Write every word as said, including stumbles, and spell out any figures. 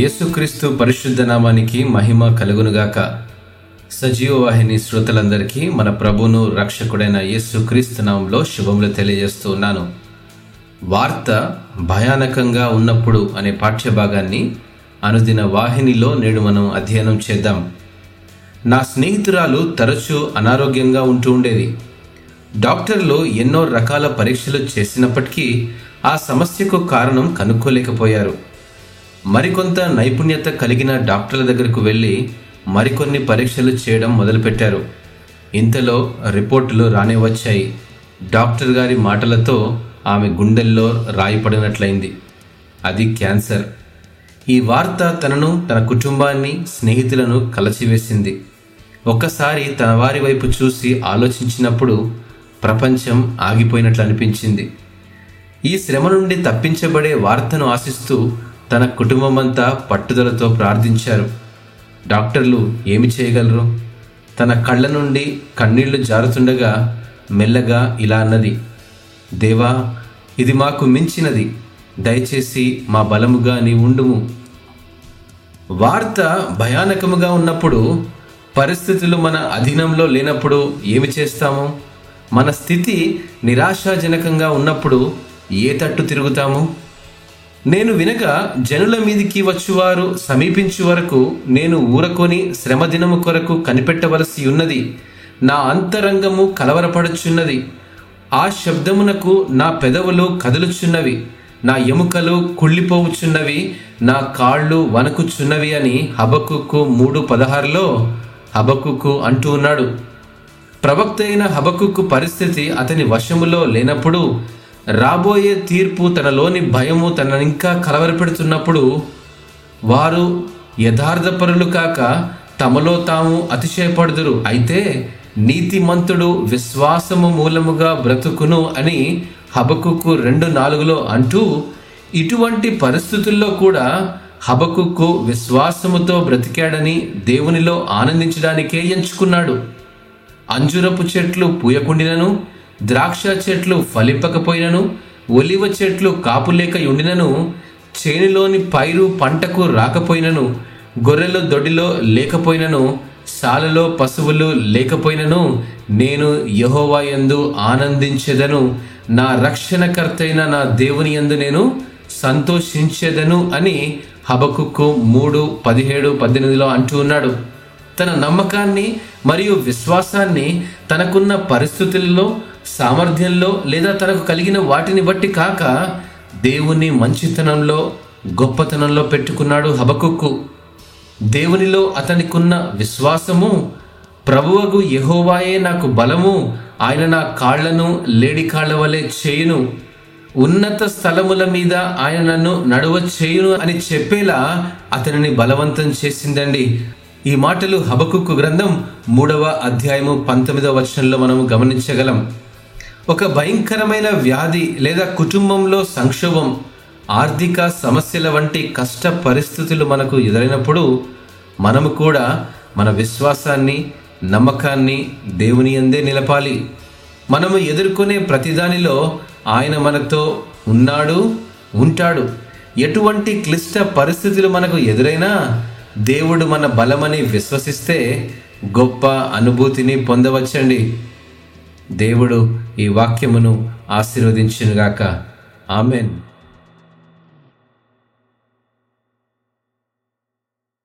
యేసుక్రీస్తు పరిశుద్ధ నామానికి మహిమ కలుగునుగాక. సజీవవాహిని శ్రోతలందరికీ మన ప్రభును రక్షకుడైన యేసుక్రీస్తు నామంలో శుభములు తెలియజేస్తూ ఉన్నాను. వార్త భయానకంగా ఉన్నప్పుడు అనే పాఠ్యభాగాన్ని అనుదిన వాహినిలో నేడు మనం అధ్యయనం చేద్దాం. నా స్నేహితురాలు తరచూ అనారోగ్యంగా ఉంటూ ఉండేది. డాక్టర్లు ఎన్నో రకాల పరీక్షలు చేసినప్పటికీ ఆ సమస్యకు కారణం కనుక్కోలేకపోయారు. మరికొంత నైపుణ్యత కలిగిన డాక్టర్ల దగ్గరకు వెళ్ళి మరికొన్ని పరీక్షలు చేయడం మొదలుపెట్టారు. ఇంతలో రిపోర్టులు రానే వచ్చాయి. డాక్టర్ గారి మాటలతో ఆమె గుండెల్లో రాయిపడినట్లయింది. అది క్యాన్సర్. ఈ వార్త తనను, తన కుటుంబాన్ని, స్నేహితులను కలచివేసింది. ఒక్కసారి తన వారి వైపు చూసి ఆలోచించినప్పుడు ప్రపంచం ఆగిపోయినట్లు అనిపించింది. ఈ శ్రమ నుండి తప్పించబడే వార్తను ఆశిస్తూ తన కుటుంబమంతా పట్టుదలతో ప్రార్థించారు. డాక్టర్లు ఏమి చేయగలరు? తన కళ్ళ నుండి కన్నీళ్లు జారుతుండగా మెల్లగా ఇలా అన్నది, దేవా, ఇది మాకు మించినది, దయచేసి మా బలముగా నీ ఉండుము. వార్త భయానకముగా ఉన్నప్పుడు, పరిస్థితులు మన అధీనంలో లేనప్పుడు ఏమి చేస్తాము? మన స్థితి నిరాశాజనకంగా ఉన్నప్పుడు ఏ తట్టు తిరుగుతాము? నేను వినగా జనుల మీదికి వచ్చువారు సమీపించు వరకు నేను ఊరకొని శ్రమ దినము కొరకు కనిపెట్టవలసి ఉన్నది, నా అంతరంగము కలవరపడుచున్నది, ఆ శబ్దమునకు నా పెదవులు కదులుచున్నవి, నా ఎముకలు కుళ్ళిపోవుచున్నవి, నా కాళ్ళు వణుకుచున్నవి అని హబక్కుకు మూడు పదహారులో హబక్కుకు అంటూ ఉన్నాడు. ప్రవక్త అయిన హబక్కుకు పరిస్థితి అతని వశములో లేనప్పుడు, రాబోయే తీర్పు, తనలోని భయము తననింకా కలవరపెడుతున్నప్పుడు వారు యథార్థపరులు కాక తమలో తాము అతిశయపడుదురు, అయితే నీతిమంతుడు విశ్వాసము మూలముగా బ్రతుకును అని హబక్కుకు రెండు నాలుగులో అంటూ, ఇటువంటి పరిస్థితుల్లో కూడా హబక్కుకు విశ్వాసముతో బ్రతికాడని దేవునిలో ఆనందించడానికే ఎంచుకున్నాడు. అంజురపు చెట్లు పూయకుండినను, ద్రాక్ష చెట్లు ఫలింపకపోయినను, ఒలివ చెట్లు కాపులేక ఉండినను, చేనులోని పైరు పంటకు రాకపోయినను, గొర్రెలు దొడ్డిలో లేకపోయినను, సాలలో పశువులు లేకపోయినను, నేను యెహోవా యందు ఆనందించెదను, నా రక్షణకర్తైన నా దేవుని యందు నేను సంతోషించెదను అని హబక్కుకు మూడు పదిహేడు పద్దెనిమిదిలో అంటూ ఉన్నాడు. తన నమ్మకాన్ని మరియు విశ్వాసాన్ని తనకున్న పరిస్థితుల్లో, సామర్థ్యంలో లేదా తనకు కలిగిన వాటిని బట్టి కాక దేవుని మంచితనంలో, గొప్పతనంలో పెట్టుకున్నాడు హబక్కుకు. దేవునిలో అతనికున్న విశ్వాసము, ప్రభువగు యెహోవాయే నాకు బలము, ఆయన నా కాళ్లను లేడి కాళ్ల వలె చేయును, ఉన్నత స్థలముల మీద ఆయన నన్ను నడువ చేయును అని చెప్పేలా అతనిని బలవంతం చేసిందండి. ఈ మాటలు హబక్కుకు గ్రంథం మూడవ అధ్యాయము పంతొమ్మిదవ వచనంలో మనము గమనించగలం. ఒక భయంకరమైన వ్యాధి లేదా కుటుంబంలో సంక్షోభం, ఆర్థిక సమస్యల వంటి కష్ట పరిస్థితులు మనకు ఎదురైనప్పుడు మనము కూడా మన విశ్వాసాన్ని, నమ్మకాన్ని దేవుని యందే నిలపాలి. మనము ఎదుర్కొనే ప్రతిదానిలో ఆయన మనతో ఉన్నాడు, ఉంటాడు. ఎటువంటి క్లిష్ట పరిస్థితులు మనకు ఎదురైనా దేవుడు మన బలమని విశ్వసిస్తే గొప్ప అనుభూతిని పొందవచ్చండి. దేవుడు ఈ వాక్యమును ఆశీర్వదించునుగాక. ఆమెన్.